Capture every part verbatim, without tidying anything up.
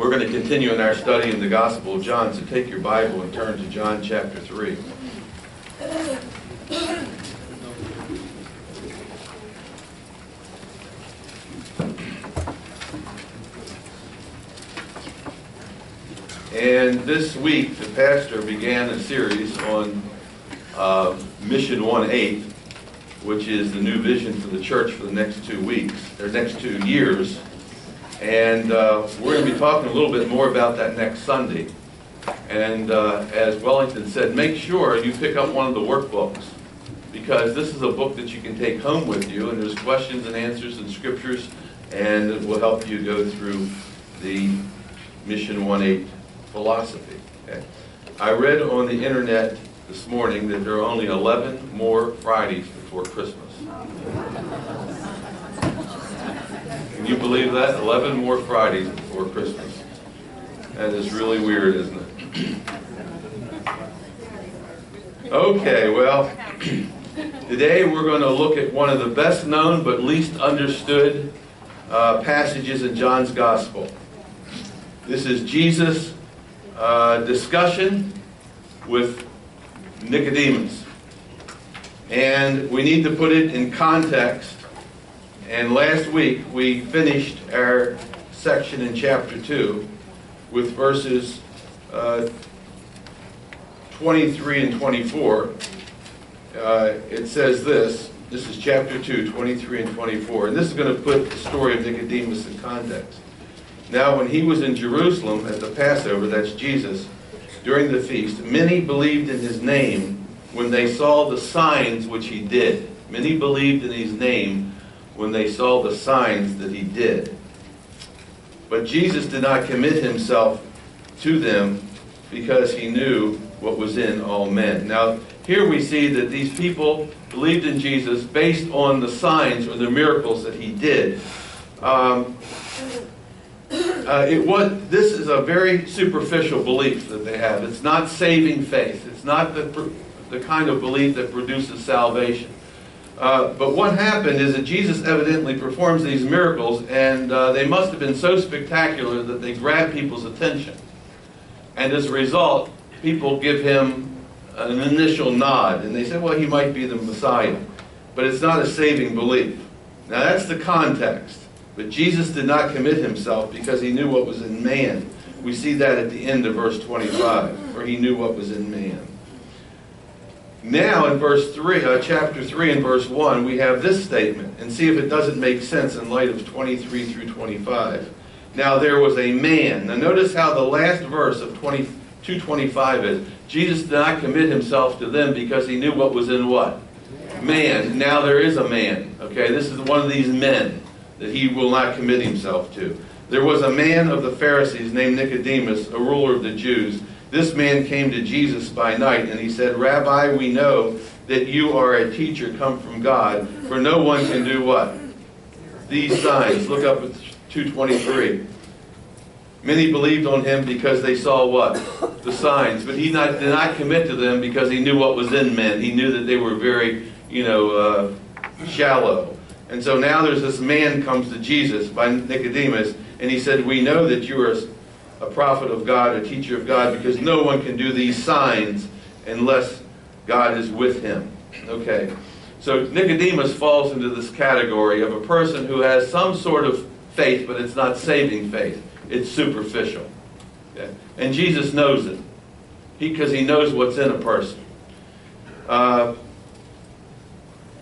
We're going to continue in our study in the Gospel of John, so take your Bible and turn to John chapter three. And this week, the pastor began a series on uh, Mission one eight, which is the new vision for the church for the next two weeks, or next two years. And uh, we're going to be talking a little bit more about that next Sunday. And uh, as Wellington said, make sure you pick up one of the workbooks, because this is a book that you can take home with you, and there's questions and answers and scriptures, and it will help you go through the Mission one eight philosophy. Okay. I read on the internet this morning that there are only eleven more Fridays before Christmas. Can you believe that? eleven more Fridays before Christmas. That is really weird, isn't it? Okay, well, today we're going to look at one of the best known but least understood uh, passages in John's Gospel. This is Jesus' uh, discussion with Nicodemus. And we need to put it in context. And last week, we finished our section in chapter two with verses uh, twenty-three and twenty-four. Uh, it says this. This is chapter two, twenty-three and twenty-four. And this is going to put the story of Nicodemus in context. Now, when he was in Jerusalem at the Passover, that's Jesus, during the feast, many believed in his name when they saw the signs which he did. Many believed in his name when they saw the signs that he did. But Jesus did not commit himself to them because he knew what was in all men. Now, here we see that these people believed in Jesus based on the signs or the miracles that he did. Um, uh, it was, this is a very superficial belief that they have. It's not saving faith. It's not the, the kind of belief that produces salvation. Uh, but what happened is that Jesus evidently performs these miracles, and uh, they must have been so spectacular that they grabbed people's attention. And as a result, people give him an initial nod, and they say, well, he might be the Messiah. But it's not a saving belief. Now, that's the context. But Jesus did not commit himself because he knew what was in man. We see that at the end of verse twenty-five, for he knew what was in man. Now in verse three, uh, chapter three and verse one, we have this statement, and see if it doesn't make sense in light of twenty-three through twenty-five. Now there was a man. Now notice how the last verse of twenty-two twenty-five is. Jesus did not commit himself to them because he knew what was in what? Man. Now there is a man. Okay, this is one of these men that he will not commit himself to. There was a man of the Pharisees named Nicodemus, a ruler of the Jews. This man came to Jesus by night, and he said, Rabbi, we know that you are a teacher come from God, for no one can do what? These signs. Look up at two twenty-three. Many believed on him because they saw what? The signs. But he not, did not commit to them because he knew what was in men. He knew that they were very, you know, uh, shallow. And so now there's this man comes to Jesus by Nicodemus, and he said, we know that you are a prophet of God, a teacher of God, because no one can do these signs unless God is with him. Okay, so Nicodemus falls into this category of a person who has some sort of faith, but it's not saving faith. It's superficial. Okay? And Jesus knows it, because he knows what's in a person. Uh,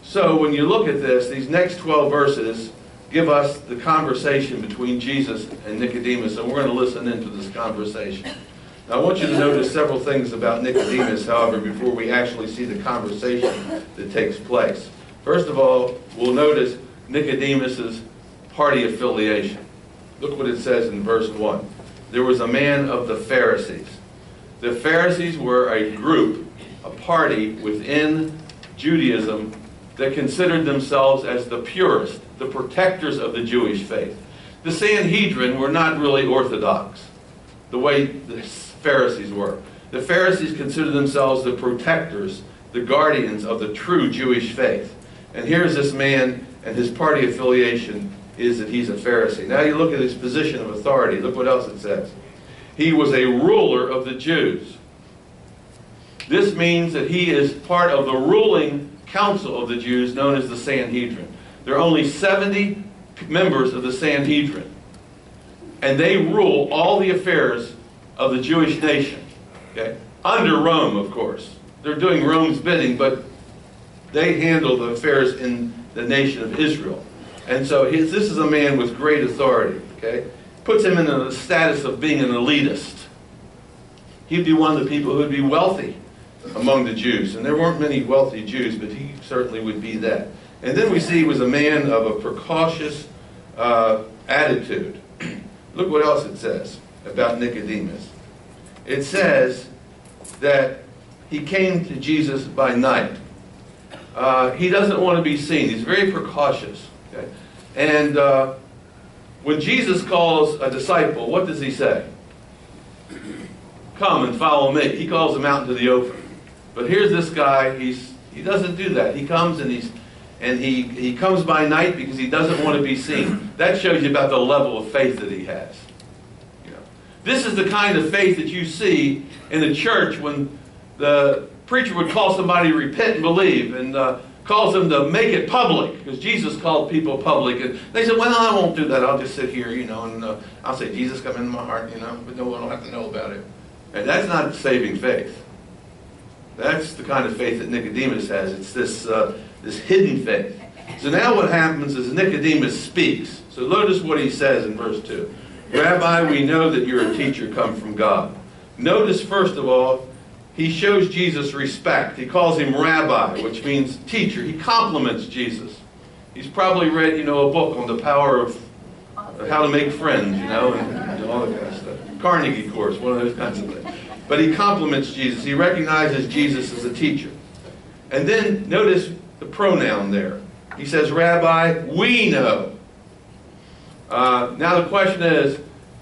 so when you look at this, these next twelve verses give us the conversation between Jesus and Nicodemus, and we're going to listen into this conversation. Now, I want you to notice several things about Nicodemus, however, before we actually see the conversation that takes place. First of all, we'll notice Nicodemus's party affiliation. Look what it says in verse one. There was a man of the Pharisees. The Pharisees were a group, a party within Judaism that considered themselves as the purest, the protectors of the Jewish faith. The Sanhedrin were not really orthodox, the way the Pharisees were. The Pharisees considered themselves the protectors, the guardians of the true Jewish faith. And here's this man and his party affiliation is that he's a Pharisee. Now you look at his position of authority. Look what else it says. He was a ruler of the Jews. This means that he is part of the ruling council of the Jews, known as the Sanhedrin. There are only seventy members of the Sanhedrin, and they rule all the affairs of the Jewish nation, okay? Under Rome, of course. They're doing Rome's bidding, but they handle the affairs in the nation of Israel. And so his, this is a man with great authority, okay? Puts him in the status of being an elitist. He'd be one of the people who would be wealthy among the Jews. And there weren't many wealthy Jews, but he certainly would be that. And then we see he was a man of a precautious uh, attitude. Look what else it says about Nicodemus. It says that he came to Jesus by night. Uh, he doesn't want to be seen. He's very precautious. Okay? And uh, when Jesus calls a disciple, what does he say? Come and follow me. He calls him out into the open. But here's this guy. He's, he doesn't do that. He comes and he's and he, he comes by night because he doesn't want to be seen. That shows you about the level of faith that he has. You know, this is the kind of faith that you see in the church when the preacher would call somebody to repent and believe, and uh, calls them to make it public, because Jesus called people public. And they said, well, no, I won't do that. I'll just sit here, you know, and uh, I'll say, Jesus, come into my heart, you know, but no one will have to know about it. And that's not saving faith. That's the kind of faith that Nicodemus has. It's this, uh, this hidden faith. So now what happens is Nicodemus speaks. So notice what he says in verse two. Rabbi, we know that you're a teacher come from God. Notice, first of all, he shows Jesus respect. He calls him rabbi, which means teacher. He compliments Jesus. He's probably read, you know, a book on the power of how to make friends, you know, and, and all that kind of stuff. Carnegie course, one of those kinds of things. But he compliments Jesus. He recognizes Jesus as a teacher. And then notice the pronoun there. He says, Rabbi, we know. Uh, now the question is,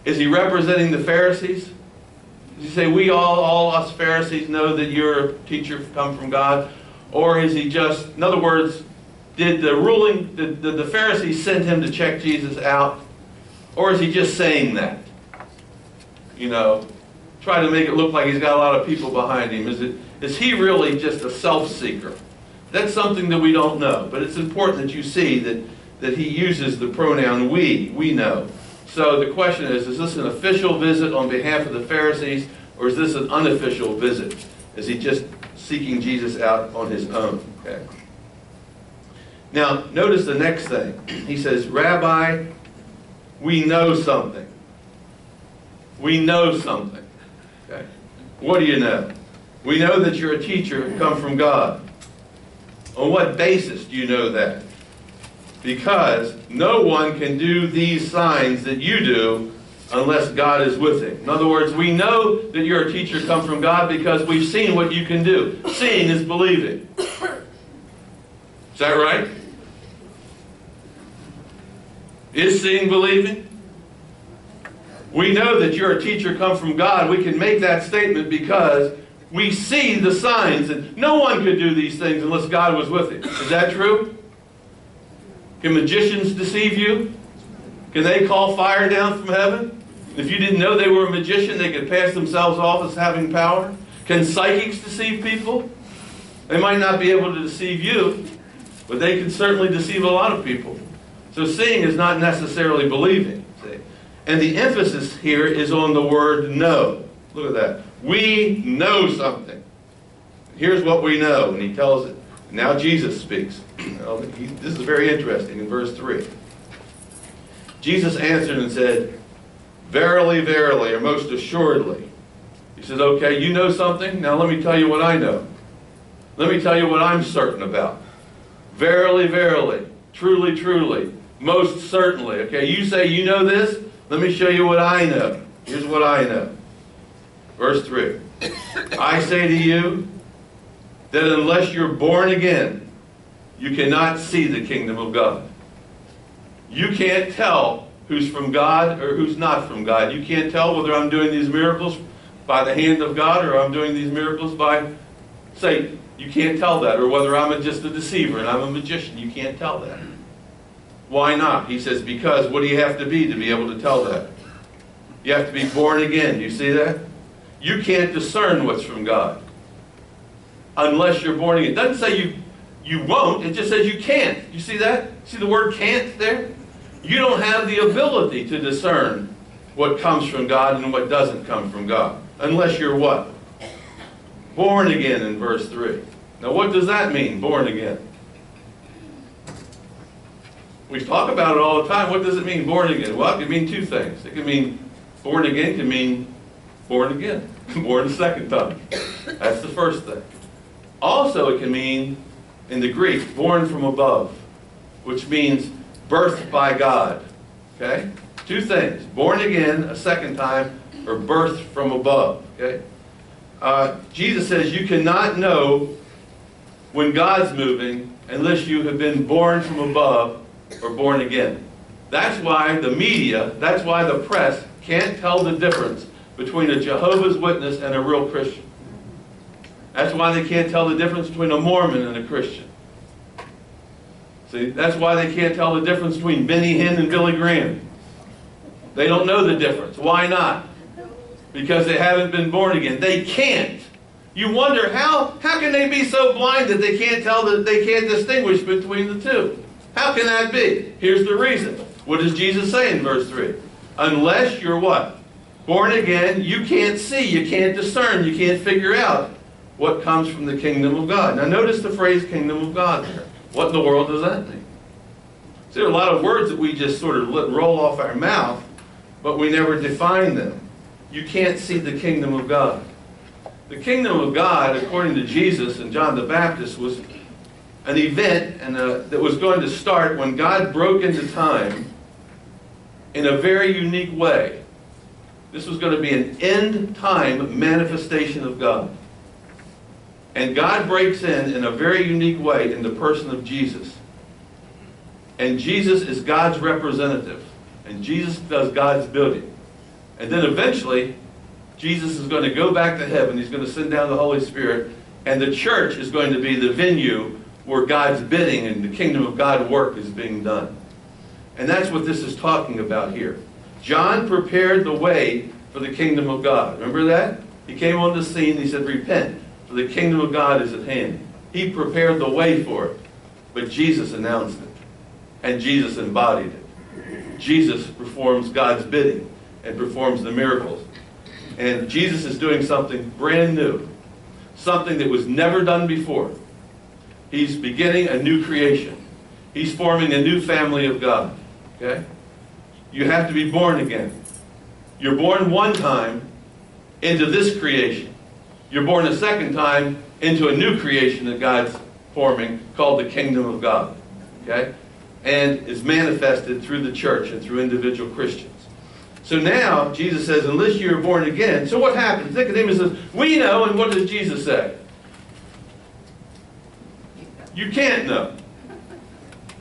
is he representing the Pharisees? Does he say, we all, all us Pharisees know that you're a teacher come from God? Or is he just, in other words, did the ruling, did, did the Pharisees send him to check Jesus out? Or is he just saying that? You know, try to make it look like he's got a lot of people behind him. Is, it, is he really just a self-seeker? That's something that we don't know. But it's important that you see that, that he uses the pronoun we, we know. So the question is, is this an official visit on behalf of the Pharisees, or is this an unofficial visit? Is he just seeking Jesus out on his own? Okay. Now, notice the next thing. He says, Rabbi, we know something. We know something. Okay. What do you know? We know that you're a teacher and come from God. On what basis do you know that? Because no one can do these signs that you do unless God is with him. In other words, we know that you're a teacher come from God because we've seen what you can do. Seeing is believing. Is that right? Is seeing believing? We know that you're a teacher come from God. We can make that statement because we see the signs. And no one could do these things unless God was with him. Is that true? Can magicians deceive you? Can they call fire down from heaven? If you didn't know they were a magician, they could pass themselves off as having power. Can psychics deceive people? They might not be able to deceive you, but they can certainly deceive a lot of people. So seeing is not necessarily believing. See? And the emphasis here is on the word know. Look at that. We know something. Here's what we know, and he tells it. Now Jesus speaks. Now, he, this is very interesting in verse three. Jesus answered and said, verily, verily, or most assuredly. He says, okay, you know something? Now let me tell you what I know. Let me tell you what I'm certain about. Verily, verily, truly, truly, most certainly. Okay, you say you know this? Let me show you what I know. Here's what I know. Verse three. I say to you, that unless you're born again, you cannot see the kingdom of God. You can't tell who's from God or who's not from God. You can't tell whether I'm doing these miracles by the hand of God or I'm doing these miracles by Satan. You can't tell that. Or whether I'm just a deceiver and I'm a magician. You can't tell that. Why not? He says, because what do you have to be to be able to tell that? You have to be born again. You see that? You can't discern what's from God unless you're born again. It doesn't say you, you won't. It just says you can't. You see that? See the word can't there? You don't have the ability to discern what comes from God and what doesn't come from God. Unless you're what? Born again in verse three. Now what does that mean, born again? We talk about it all the time. What does it mean, born again? Well, it could mean two things. It could mean born again, can mean born again. Born a second time. That's the first thing. Also, it can mean, in the Greek, born from above, which means birthed by God. Okay? Two things. Born again a second time, or birthed from above. Okay? Uh, Jesus says you cannot know when God's moving unless you have been born from above or born again. That's why the media, that's why the press can't tell the difference between a Jehovah's Witness and a real Christian. That's why they can't tell the difference between a Mormon and a Christian. See, that's why they can't tell the difference between Benny Hinn and Billy Graham. They don't know the difference. Why not? Because they haven't been born again. They can't. You wonder how, how can they be so blind that they can't tell, that they can't distinguish between the two? How can that be? Here's the reason. What does Jesus say in verse three? Unless you're what? Born again, you can't see, you can't discern, you can't figure out what comes from the kingdom of God. Now notice the phrase kingdom of God there. What in the world does that mean? See, there are a lot of words that we just sort of let roll off our mouth, but we never define them. You can't see the kingdom of God. The kingdom of God, according to Jesus and John the Baptist, was an event and a, that was going to start when God broke into time in a very unique way. This was going to be an end-time manifestation of God. And God breaks in in a very unique way in the person of Jesus. And Jesus is God's representative. And Jesus does God's building. And then eventually, Jesus is going to go back to heaven. He's going to send down the Holy Spirit. And the church is going to be the venue where God's bidding and the kingdom of God work is being done. And that's what this is talking about here. John prepared the way for the kingdom of God. Remember that? He came on the scene and he said, repent, for the kingdom of God is at hand. He prepared the way for it. But Jesus announced it. And Jesus embodied it. Jesus performs God's bidding and performs the miracles. And Jesus is doing something brand new. Something that was never done before. He's beginning a new creation. He's forming a new family of God. Okay? You have to be born again. You're born one time into this creation. You're born a second time into a new creation that God's forming called the kingdom of God. Okay? And is manifested through the church and through individual Christians. So now, Jesus says, unless you're born again. So what happens? Nicodemus says, we know, and what does Jesus say? You can't know.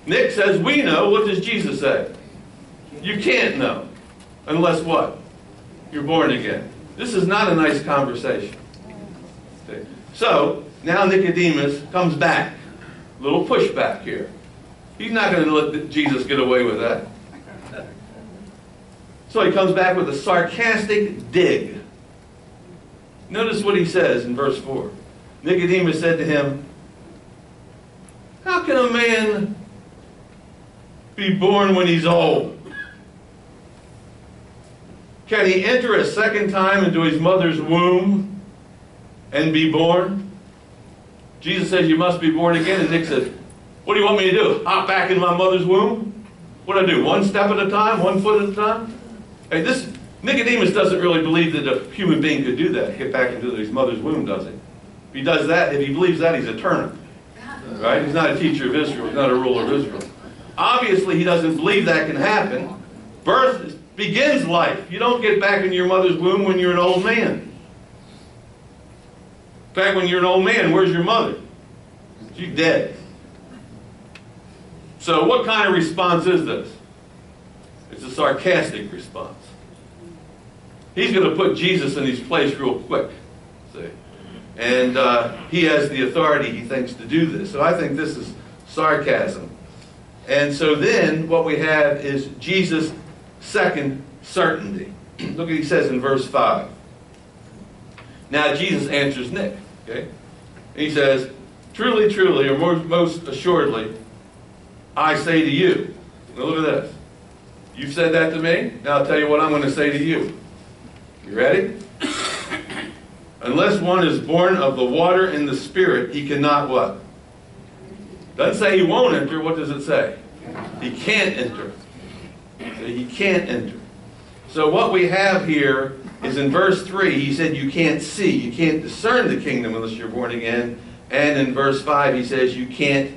Nick says, we know. What does Jesus say? You can't know. Unless what? You're born again. This is not a nice conversation. So, now Nicodemus comes back. A little pushback here. He's not going to let Jesus get away with that. So he comes back with a sarcastic dig. Notice what he says in verse four. Nicodemus said to him, how can a man be born when he's old? Can he enter a second time into his mother's womb and be born? Jesus says you must be born again. And Nick says, what do you want me to do? Hop back in my mother's womb? What do I do? One step at a time? One foot at a time? Hey, this, Nicodemus doesn't really believe that a human being could do that, get back into his mother's womb, does he? If he does that, if he believes that, he's a turnip. Right? He's not a teacher of Israel. He's not a ruler of Israel. Obviously, he doesn't believe that can happen. Birth begins life. You don't get back into your mother's womb when you're an old man. In fact, when you're an old man, where's your mother? She's dead. So what kind of response is this? It's a sarcastic response. He's going to put Jesus in his place real quick. See? And uh, he has the authority, he thinks, to do this. So I think this is sarcasm. And so then what we have is Jesus' second certainty. Look what he says in verse five. Now Jesus answers Nick. Okay? He says, truly, truly, or more, most assuredly, I say to you. Now look at this. You've said that to me. Now I'll tell you what I'm going to say to you. You ready? Unless one is born of the water and the Spirit, he cannot what? Doesn't say he won't enter. What does it say? He can't enter. So he can't enter. So what we have here is in verse three, he said you can't see. You can't discern the kingdom unless you're born again. And in verse five, he says you can't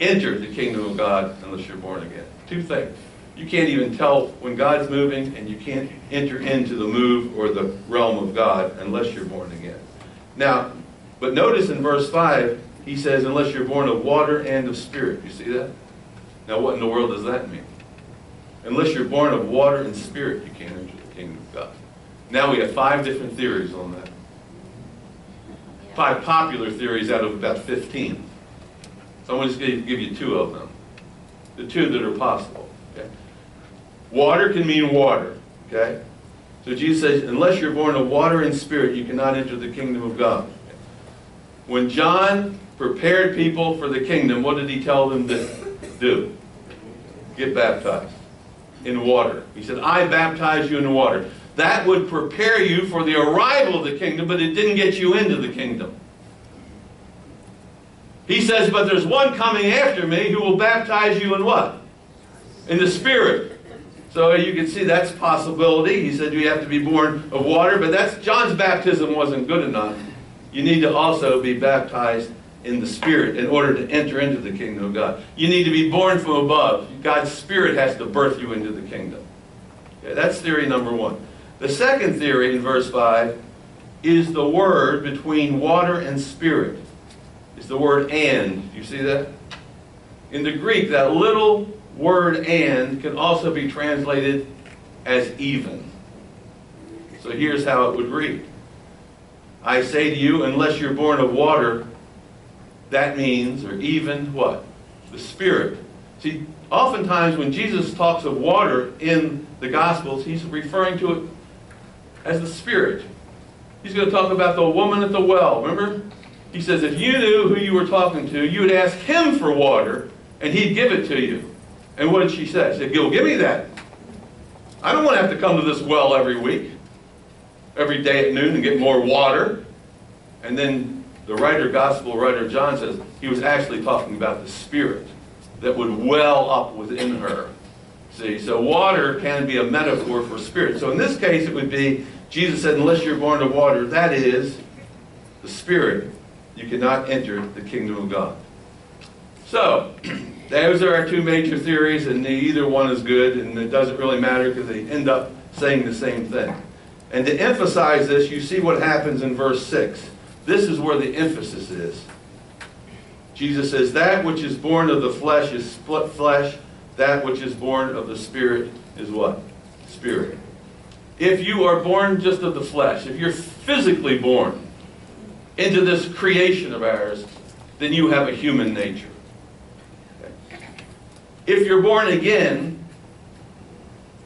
enter the kingdom of God unless you're born again. Two things. You can't even tell when God's moving, and you can't enter into the move or the realm of God unless you're born again. Now, but notice in verse five, he says, unless you're born of water and of Spirit. You see that? Now, what in the world does that mean? Unless you're born of water and Spirit, you can't enter the kingdom of God. Now we have five different theories on that. Five popular theories out of about fifteen. So I'm going to just give you two of them. The two that are possible. Okay? Water can mean water. Okay? So Jesus says, unless you're born of water and Spirit, you cannot enter the kingdom of God. When John prepared people for the kingdom, what did he tell them to do? Get baptized in water. He said, I baptize you in water. That would prepare you for the arrival of the kingdom, but it didn't get you into the kingdom. He says, but there's one coming after me who will baptize you in what? In the Spirit. So you can see that's a possibility. He said you have to be born of water, but that's John's baptism wasn't good enough. You need to also be baptized in the Spirit in order to enter into the kingdom of God. You need to be born from above. God's Spirit has to birth you into the kingdom. Okay, that's theory number one. The second theory in verse five is the word between water and Spirit. It's the word and. You see that? In the Greek, that little word and can also be translated as even. So here's how it would read. I say to you, unless you're born of water, that means, or even what? The Spirit. See, oftentimes when Jesus talks of water in the Gospels, he's referring to it as the Spirit. He's going to talk about the woman at the well, remember? He says, if you knew who you were talking to, you would ask him for water, and he'd give it to you. And what did she say? She said, well, give me that. I don't want to have to come to this well every week, every day at noon and get more water. And then the writer, Gospel writer John says, he was actually talking about the Spirit that would well up within her. See, so water can be a metaphor for Spirit. So in this case, it would be, Jesus said, unless you're born of water, that is the Spirit, you cannot enter the kingdom of God. So, those are our two major theories, and either one is good, and it doesn't really matter because they end up saying the same thing. And to emphasize this, you see what happens in verse six. This is where the emphasis is. Jesus says, that which is born of the flesh is split flesh, that which is born of the Spirit is what? Spirit. If you are born just of the flesh, if you're physically born into this creation of ours, then you have a human nature. Okay. If you're born again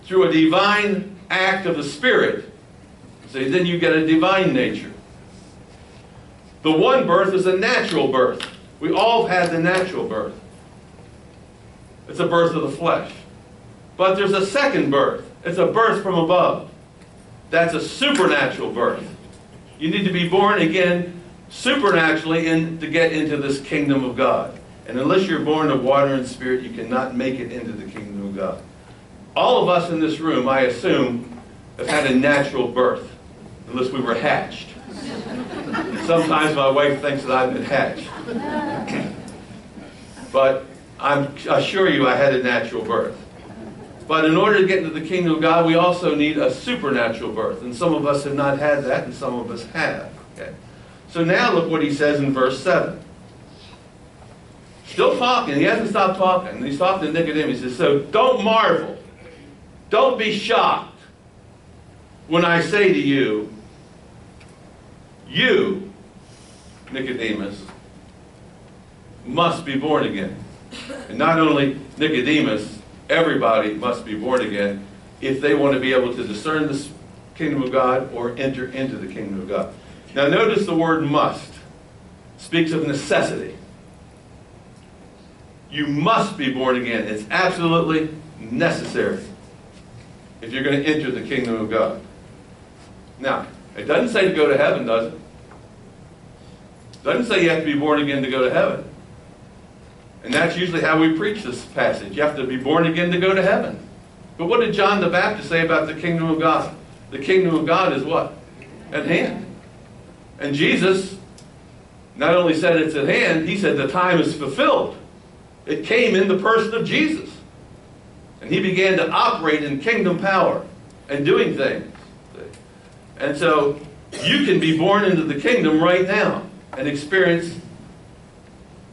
through a divine act of the Spirit, see, then you get a divine nature. The one birth is a natural birth. We all have had the natural birth. It's a birth of the flesh. But there's a second birth. It's a birth from above. That's a supernatural birth. You need to be born again supernaturally in, to get into this kingdom of God. And unless you're born of water and Spirit, you cannot make it into the kingdom of God. All of us in this room, I assume, have had a natural birth, unless we were hatched. Sometimes my wife thinks that I've been hatched. But I'm, I assure you I had a natural birth. But in order to get into the kingdom of God, we also need a supernatural birth. And some of us have not had that, and some of us have. Okay. So now look what he says in verse seven. Still talking. He hasn't stopped talking. He's talking to Nicodemus. He says, so don't marvel. Don't be shocked when I say to you, you, Nicodemus, must be born again. And not only Nicodemus, everybody must be born again if they want to be able to discern the kingdom of God or enter into the kingdom of God. Now notice the word must speaks of necessity. You must be born again. It's absolutely necessary if you're going to enter the kingdom of God. Now, it doesn't say to go to heaven, does it? It doesn't say you have to be born again to go to heaven. And that's usually how we preach this passage. You have to be born again to go to heaven. But what did John the Baptist say about the kingdom of God? The kingdom of God is what? At hand. And Jesus not only said it's at hand, he said the time is fulfilled. It came in the person of Jesus. And he began to operate in kingdom power and doing things. And so you can be born into the kingdom right now and experience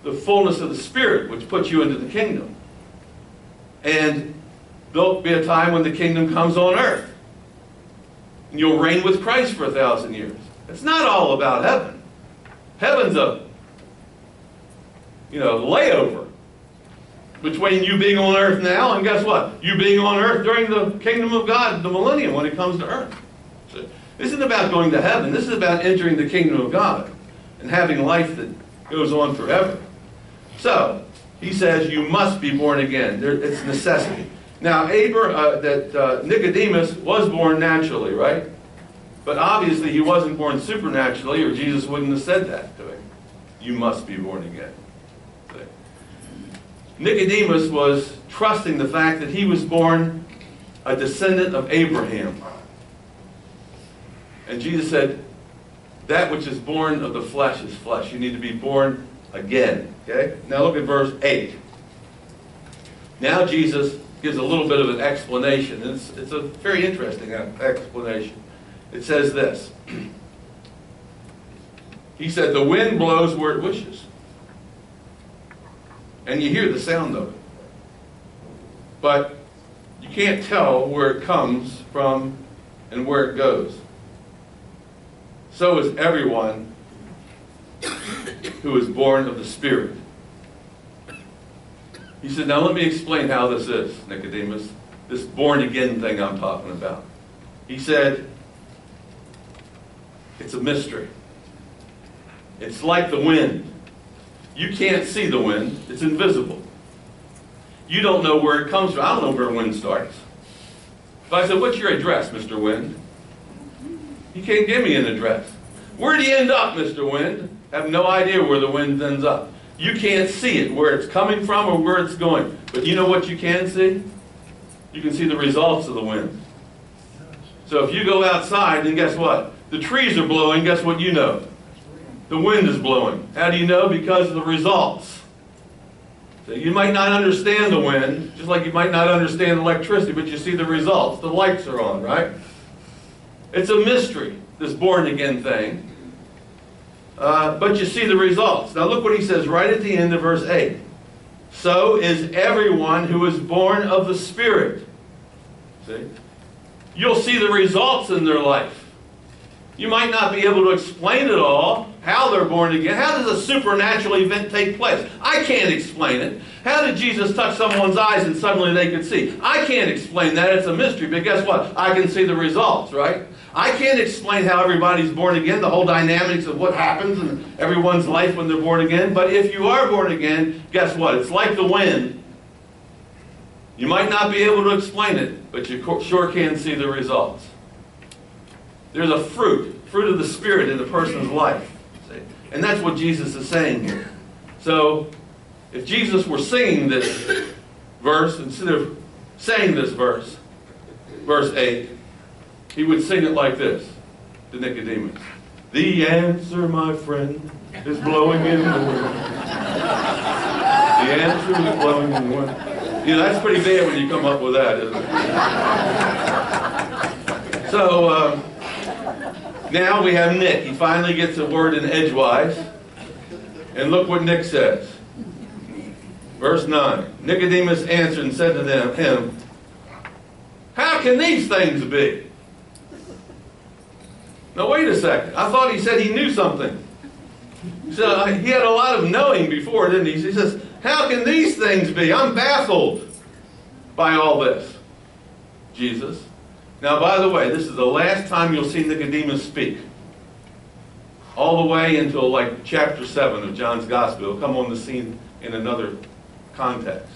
the fullness of the Spirit, which puts you into the kingdom. And there'll be a time when the kingdom comes on earth. And you'll reign with Christ for a thousand years. It's not all about heaven. Heaven's a, you know, layover between you being on earth now and guess what? You being on earth during the kingdom of God, the millennium, when it comes to earth. So, this isn't about going to heaven. This is about entering the kingdom of God and having life that goes on forever. So, he says you must be born again. There, it's necessity. Now, Abra, uh, that uh, Nicodemus was born naturally, right? But obviously he wasn't born supernaturally or Jesus wouldn't have said that to him. You must be born again. So, Nicodemus was trusting the fact that he was born a descendant of Abraham. And Jesus said, that which is born of the flesh is flesh. You need to be born again. Okay? Now look at verse eight. Now Jesus gives a little bit of an explanation. It's, it's a very interesting explanation. It says this. He said, the wind blows where it wishes. And you hear the sound of it. But you can't tell where it comes from and where it goes. So is everyone who is born of the Spirit. He said, now let me explain how this is, Nicodemus, this born again thing I'm talking about. He said, it's a mystery. It's like the wind. You can't see the wind. It's invisible. You don't know where it comes from. I don't know where wind starts. If I said, what's your address, Mister Wind? You can't give me an address. Where do you end up, Mister Wind? I have no idea where the wind ends up. You can't see it, where it's coming from or where it's going. But you know what you can see? You can see the results of the wind. So if you go outside, then guess what? The trees are blowing. Guess what you know? The wind is blowing. How do you know? Because of the results. So you might not understand the wind, just like you might not understand electricity, but you see the results. The lights are on, right? It's a mystery, this born-again thing. Uh, but you see the results. Now look what he says right at the end of verse eight. So is everyone who is born of the Spirit. See? You'll see the results in their life. You might not be able to explain it all, how they're born again. How does a supernatural event take place? I can't explain it. How did Jesus touch someone's eyes and suddenly they could see? I can't explain that. It's a mystery. But guess what? I can see the results, right? I can't explain how everybody's born again, the whole dynamics of what happens in everyone's life when they're born again. But if you are born again, guess what? It's like the wind. You might not be able to explain it, but you sure can see the results. There's a fruit, fruit of the Spirit in the person's life. See? And that's what Jesus is saying here. So, if Jesus were singing this verse, instead of saying this verse, verse eight, he would sing it like this to Nicodemus. The answer, my friend, is blowing in the wind. The answer is blowing in the wind. You know, that's pretty bad when you come up with that, isn't it? So, um, now we have Nick. He finally gets a word in edgewise. And look what Nick says. Verse nine. Nicodemus answered and said to them, him, how can these things be? Now, wait a second. I thought he said he knew something. So he had a lot of knowing before, didn't he? He says, How can these things be? I'm baffled by all this, Jesus. Now, by the way, this is the last time you'll see Nicodemus speak. All the way until like chapter seven of John's Gospel. He'll come on the scene in another context.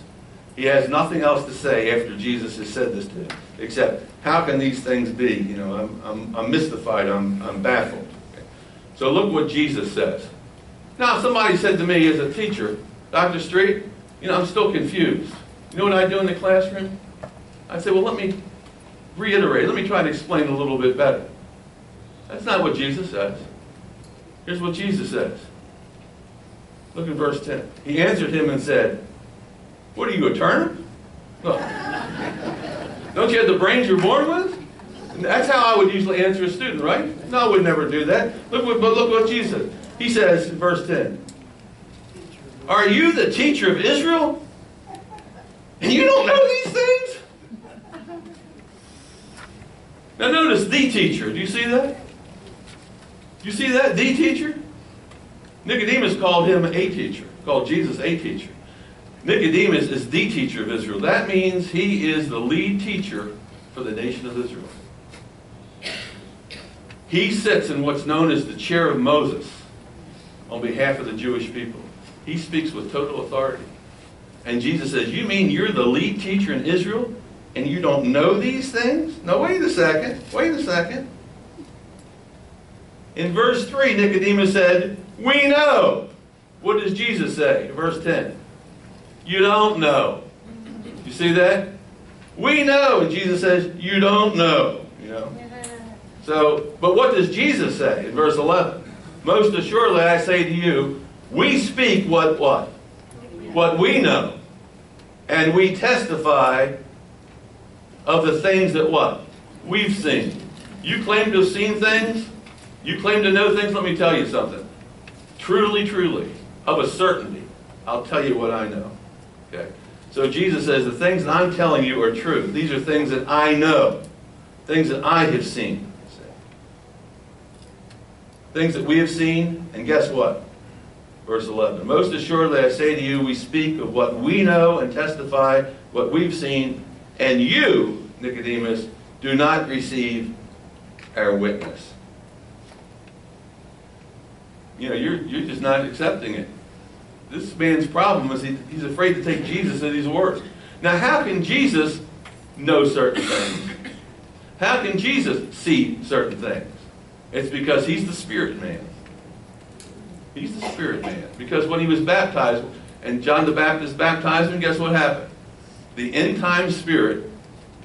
He has nothing else to say after Jesus has said this to him, except, how can these things be? You know, I'm, I'm, I'm mystified, I'm, I'm baffled. Okay. So look what Jesus says. Now, if somebody said to me as a teacher, Doctor Street, you know, I'm still confused. You know what I do in the classroom? I say, well, let me reiterate. Let me try to explain a little bit better. That's not what Jesus says. Here's what Jesus says. Look at verse ten. He answered him and said, what are you, a turnip? Look. Don't you have the brains you're born with? And that's how I would usually answer a student, right? No, I would never do that. Look what, but look what Jesus says. He says in verse ten, are you the teacher of Israel? And you don't know these things? Now notice the teacher. Do you see that? You see that? The teacher? Nicodemus called him a teacher, called Jesus a teacher. Nicodemus is the teacher of Israel. That means he is the lead teacher for the nation of Israel. He sits in what's known as the chair of Moses on behalf of the Jewish people. He speaks with total authority. And Jesus says, you mean you're the lead teacher in Israel and you don't know these things? No, wait a second. Wait a second. In verse three, Nicodemus said, we know. What does Jesus say? Verse ten. You don't know. You see that? We know. And Jesus says, you don't know. You know? So, but what does Jesus say in verse eleven? Most assuredly, I say to you, we speak what, what? What we know. And we testify of the things that what? We've seen. You claim to have seen things? You claim to know things? Let me tell you something. Truly, truly, of a certainty, I'll tell you what I know. Okay. So Jesus says, the things that I'm telling you are true. These are things that I know. Things that I have seen. Things that we have seen. And guess what? Verse eleven. Most assuredly, I say to you, we speak of what we know and testify what we've seen. And you, Nicodemus, do not receive our witness. You know, you're, you're just not accepting it. This man's problem is he, he's afraid to take Jesus at his word. Now, how can Jesus know certain things? How can Jesus see certain things? It's because he's the spirit man. He's the spirit man. Because when he was baptized, and John the Baptist baptized him, guess what happened? The end-time spirit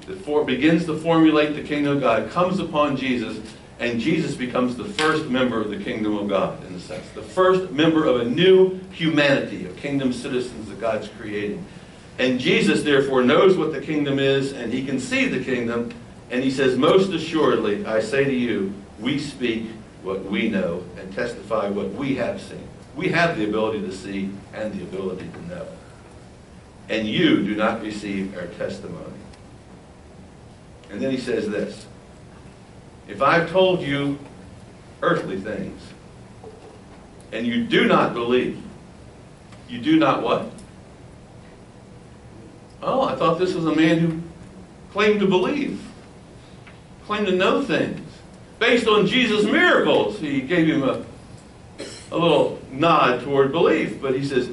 that for, begins to formulate the kingdom of God comes upon Jesus. And Jesus becomes the first member of the kingdom of God, in a sense. The first member of a new humanity, of kingdom citizens that God's creating. And Jesus, therefore, knows what the kingdom is, and he can see the kingdom. And he says, most assuredly, I say to you, we speak what we know and testify what we have seen. We have the ability to see and the ability to know. And you do not receive our testimony. And then he says this. If I've told you earthly things, and you do not believe, you do not what? Oh, I thought this was a man who claimed to believe, claimed to know things. Based on Jesus' miracles, he gave him a, a little nod toward belief, but he says,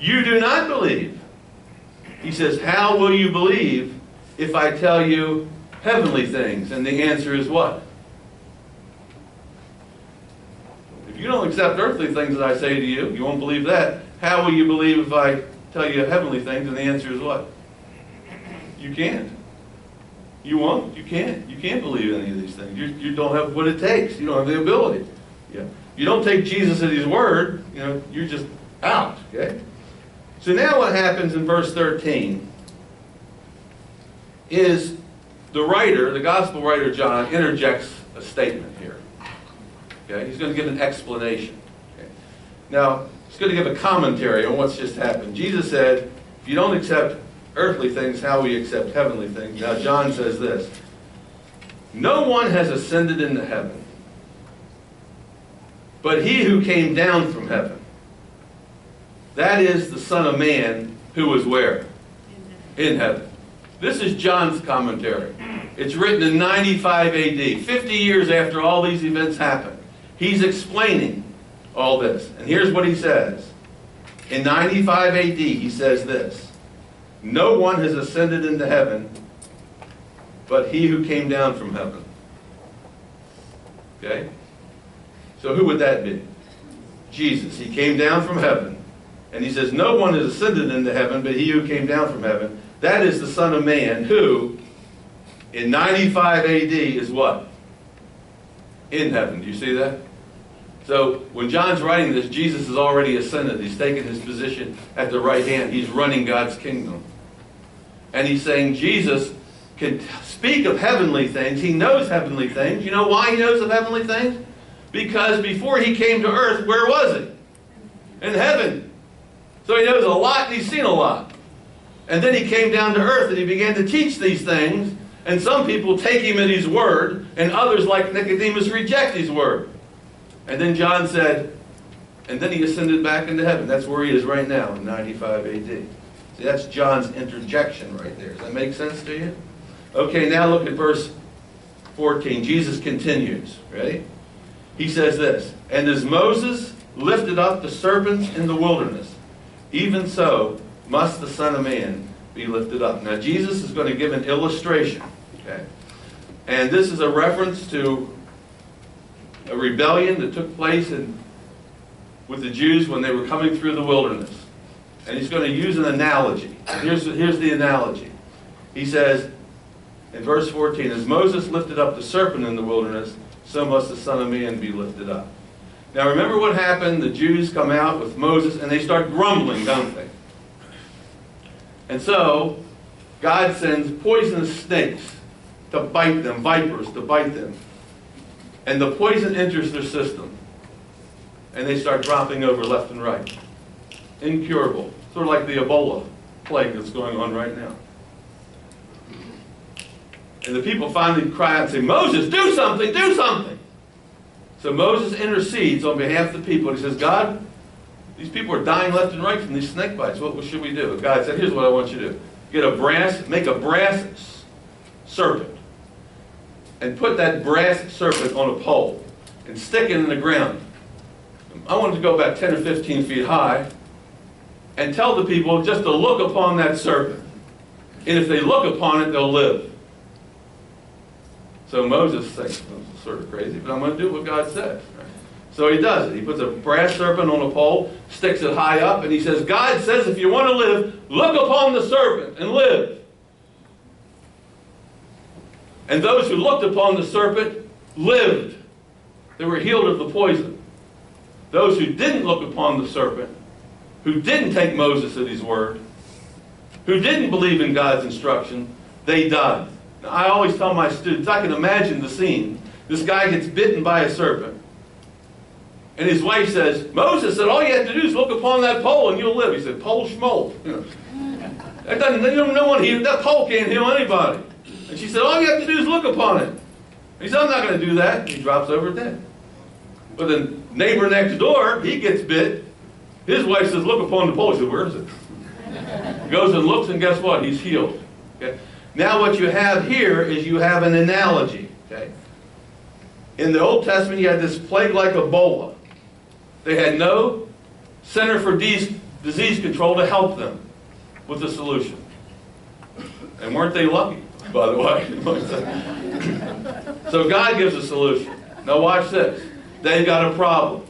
you do not believe. He says, how will you believe if I tell you heavenly things? And the answer is what? If you don't accept earthly things that I say to you, you won't believe that. How will you believe if I tell you heavenly things? And the answer is what? You can't. You won't. You can't. You can't believe any of these things. You, you don't have what it takes. You don't have the ability. Yeah. You don't take Jesus at his word, you know, you're just out. Okay? So now what happens in verse thirteen is the writer, the gospel writer John, interjects a statement here. Okay? He's going to give an explanation. Okay? Now, he's going to give a commentary on what's just happened. Jesus said, if you don't accept earthly things, how will you accept heavenly things? Now, John says this, no one has ascended into heaven, but he who came down from heaven, That is the Son of Man who was where? In heaven. This is John's commentary. It's written in ninety-five A D, fifty years after all these events happened. He's explaining all this. And here's what he says. In ninety-five A D, he says this. No one has ascended into heaven but he who came down from heaven. Okay? So who would that be? Jesus. He came down from heaven. And he says, no one has ascended into heaven but he who came down from heaven. That is the Son of Man who, in ninety-five A D, is what? In heaven. Do you see that? So when John's writing this, Jesus has already ascended. He's taken his position at the right hand. He's running God's kingdom. And he's saying Jesus can speak of heavenly things. He knows heavenly things. You know why he knows of heavenly things? Because before he came to earth, where was he? In heaven. So he knows a lot and he's seen a lot. And then he came down to earth and he began to teach these things. And some people take him at his word, and others like Nicodemus reject his word. And then John said, and then he ascended back into heaven. That's where he is right now in ninety-five A D. See, that's John's interjection right there. Does that make sense to you? Okay, now look at verse fourteen. Jesus continues. Ready? He says this, and as Moses lifted up the serpents in the wilderness, even so must the Son of Man be lifted up. Now Jesus is going to give an illustration. Okay? And this is a reference to a rebellion that took place in, with the Jews when they were coming through the wilderness. And he's going to use an analogy. Here's, here's the analogy. He says in verse fourteen, as Moses lifted up the serpent in the wilderness, so must the Son of Man be lifted up. Now remember what happened. The Jews come out with Moses and they start grumbling, don't they? And so God sends poisonous snakes to bite them, vipers to bite them. And the poison enters their system. And they start dropping over left and right. Incurable. Sort of like the Ebola plague that's going on right now. And the people finally cry out and say, Moses, do something, do something. So Moses intercedes on behalf of the people. And he says, God, these people are dying left and right from these snake bites. What should we do? God said, here's what I want you to do. Get a brass, make a brass serpent. And put that brass serpent on a pole and stick it in the ground. I want it to go about ten or fifteen feet high and tell the people just to look upon that serpent. And if they look upon it, they'll live. So Moses thinks, this is sort of crazy, but I'm going to do what God says. Right? So he does it. He puts a brass serpent on a pole, sticks it high up, and he says, God says if you want to live, look upon the serpent and live. And those who looked upon the serpent lived. They were healed of the poison. Those who didn't look upon the serpent, who didn't take Moses at his word, who didn't believe in God's instruction, they died. Now, I always tell my students, I can imagine the scene. This guy gets bitten by a serpent. And his wife says, Moses said all you have to do is look upon that pole and you'll live. He said, pole schmoll. You know, that, doesn't, no one heal, that pole can't heal anybody. And she said, all you have to do is look upon it. And he said, I'm not going to do that. And he drops over dead. But the neighbor next door, he gets bit. His wife says, look upon the pole. He said, where is it? He goes and looks, and guess what? He's healed. Okay? Now what you have here is you have an analogy. Okay? In the Old Testament, you had this plague like Ebola. They had no Center for Disease Control to help them with a solution. And weren't they lucky? By the way. So God gives a solution. Now watch this. They've got a problem.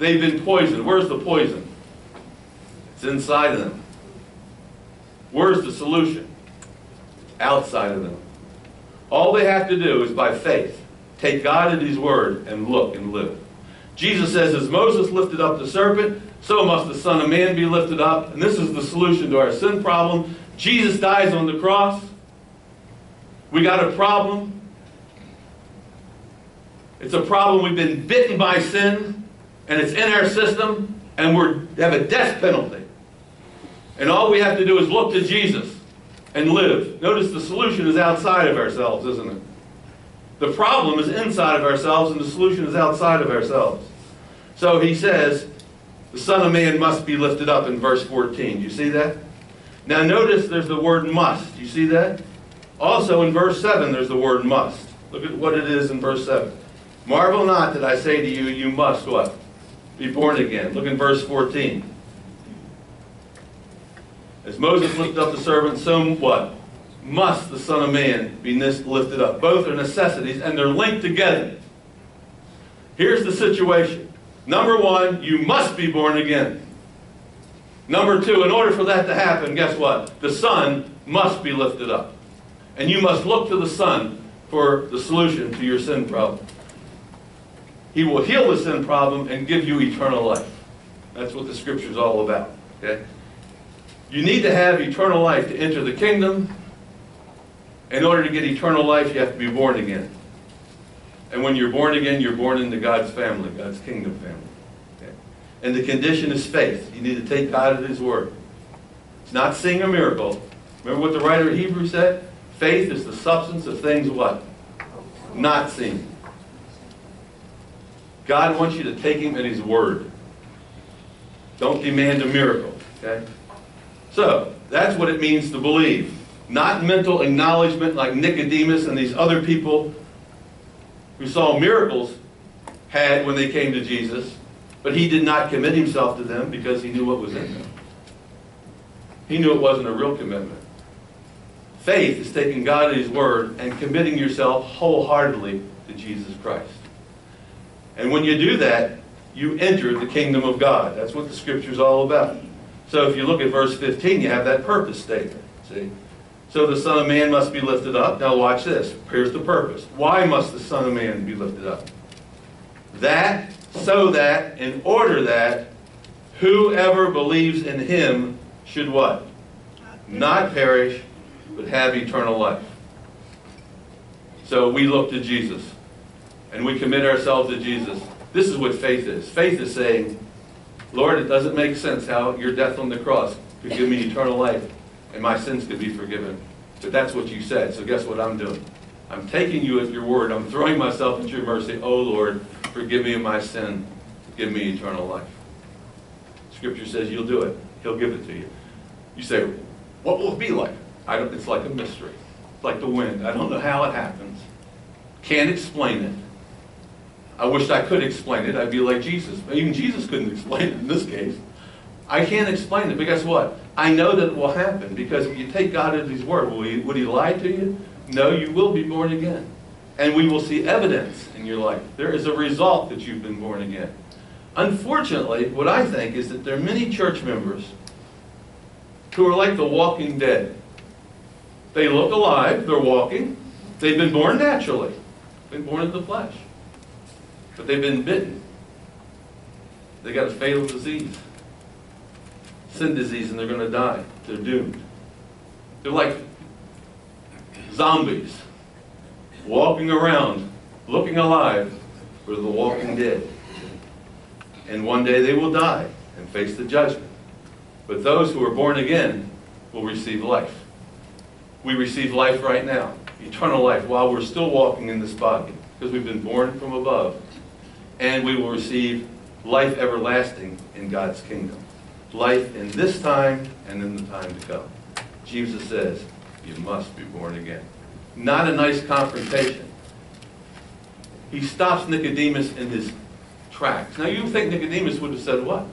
They've been poisoned. Where's the poison? It's inside of them. Where's the solution? Outside of them. All they have to do is by faith take God at his word and look and live. Jesus says, as Moses lifted up the serpent, so must the Son of Man be lifted up. And this is the solution to our sin problem. Jesus dies on the cross. We got a problem. It's a problem. We've been bitten by sin, and it's in our system, and we're, we have a death penalty. And all we have to do is look to Jesus and live. Notice the solution is outside of ourselves, isn't it? The problem is inside of ourselves, and the solution is outside of ourselves. So he says, The Son of Man must be lifted up in verse fourteen. You see that? Now notice there's the word must. You see that? Also in verse seven there's the word must. Look at what it is in verse seven. Marvel not that I say to you, you must what? Be born again. Look in verse fourteen. As Moses lifted up the serpent, so what? Must the Son of Man be lifted up. Both are necessities and they're linked together. Here's the situation. Number one, you must be born again. Number two, in order for that to happen, guess what? The Son must be lifted up. And you must look to the Son for the solution to your sin problem. He will heal the sin problem and give you eternal life. That's what the Scripture is all about. Okay? You need to have eternal life to enter the kingdom. In order to get eternal life, you have to be born again. And when you're born again, you're born into God's family, God's kingdom family. Okay? And the condition is faith. You need to take God at His word. It's not seeing a miracle. Remember what the writer of Hebrews said? Faith is the substance of things what? Not seen. God wants you to take Him at His word. Don't demand a miracle. Okay? So, that's what it means to believe. Not mental acknowledgement like Nicodemus and these other people who saw miracles had when they came to Jesus, but he did not commit himself to them because he knew what was in them. He knew it wasn't a real commitment. Faith is taking God at His word and committing yourself wholeheartedly to Jesus Christ. And when you do that, you enter the kingdom of God. That's what the Scripture is all about. So if you look at verse fifteen, you have that purpose statement. See? So the Son of Man must be lifted up. Now watch this. Here's the purpose. Why must the Son of Man be lifted up? That, so that, in order that, whoever believes in Him should what? Not perish, but have eternal life. So we look to Jesus. And we commit ourselves to Jesus. This is what faith is. Faith is saying, Lord, it doesn't make sense how your death on the cross could give me eternal life. And my sins could be forgiven. But that's what you said, so guess what I'm doing? I'm taking you at your word. I'm throwing myself at your mercy. Oh, Lord, forgive me of my sin. Give me eternal life. Scripture says you'll do it. He'll give it to you. You say, what will it be like? I don't, it's like a mystery. It's like the wind. I don't know how it happens. Can't explain it. I wish I could explain it. I'd be like Jesus. Even Jesus couldn't explain it in this case. I can't explain it, but guess what? I know that it will happen, because if you take God at His word, will he, would He lie to you? No, you will be born again. And we will see evidence in your life. There is a result that you've been born again. Unfortunately, what I think is that there are many church members who are like the walking dead. They look alive, they're walking, they've been born naturally, been born in the flesh, but they've been bitten. They got a fatal disease. Sin disease, and they're going to die. They're doomed. They're like zombies walking around, looking alive, but the walking dead. And one day they will die and face the judgment. But those who are born again will receive life. We receive life right now, eternal life, while we're still walking in this body, because we've been born from above. And we will receive life everlasting in God's kingdom. Life in this time and in the time to come. Jesus says, you must be born again. Not a nice confrontation. He stops Nicodemus in his tracks. Now you think Nicodemus would have said what?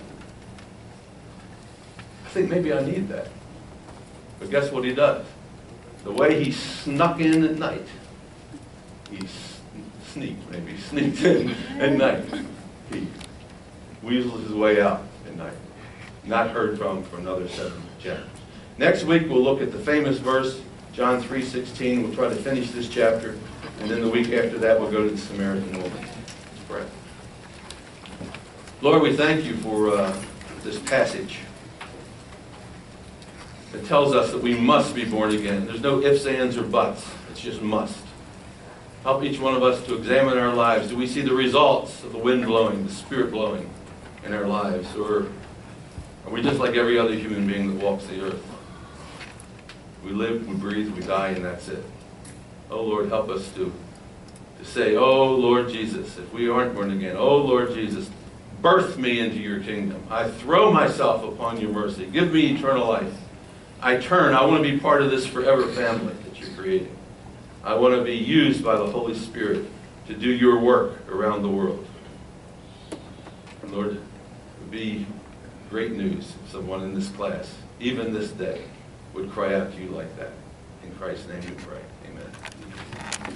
I think maybe I need that. But guess what he does? The way he snuck in at night. He sneaked, maybe sneaked in at night. He weasels his way out at night. Not heard from for another seven chapters. Next week we'll look at the famous verse, John three sixteen. We'll try to finish this chapter, and then the week after that we'll go to the Samaritan woman. Let's pray. Lord, we thank you for uh, this passage that tells us that we must be born again. There's no ifs, ands, or buts. It's just must. Help each one of us to examine our lives. Do we see the results of the wind blowing, the Spirit blowing in our lives, or are we just like every other human being that walks the earth? We live, we breathe, we die, and that's it. Oh, Lord, help us to, to say, oh, Lord Jesus, if we aren't born again, oh, Lord Jesus, Birth me into your kingdom. I throw myself upon your mercy. Give me eternal life. I turn. I want to be part of this forever family that you're creating. I want to be used by the Holy Spirit to do your work around the world. Lord, it would be great news if someone in this class, even this day, would cry out to you like that. In Christ's name we pray. Amen.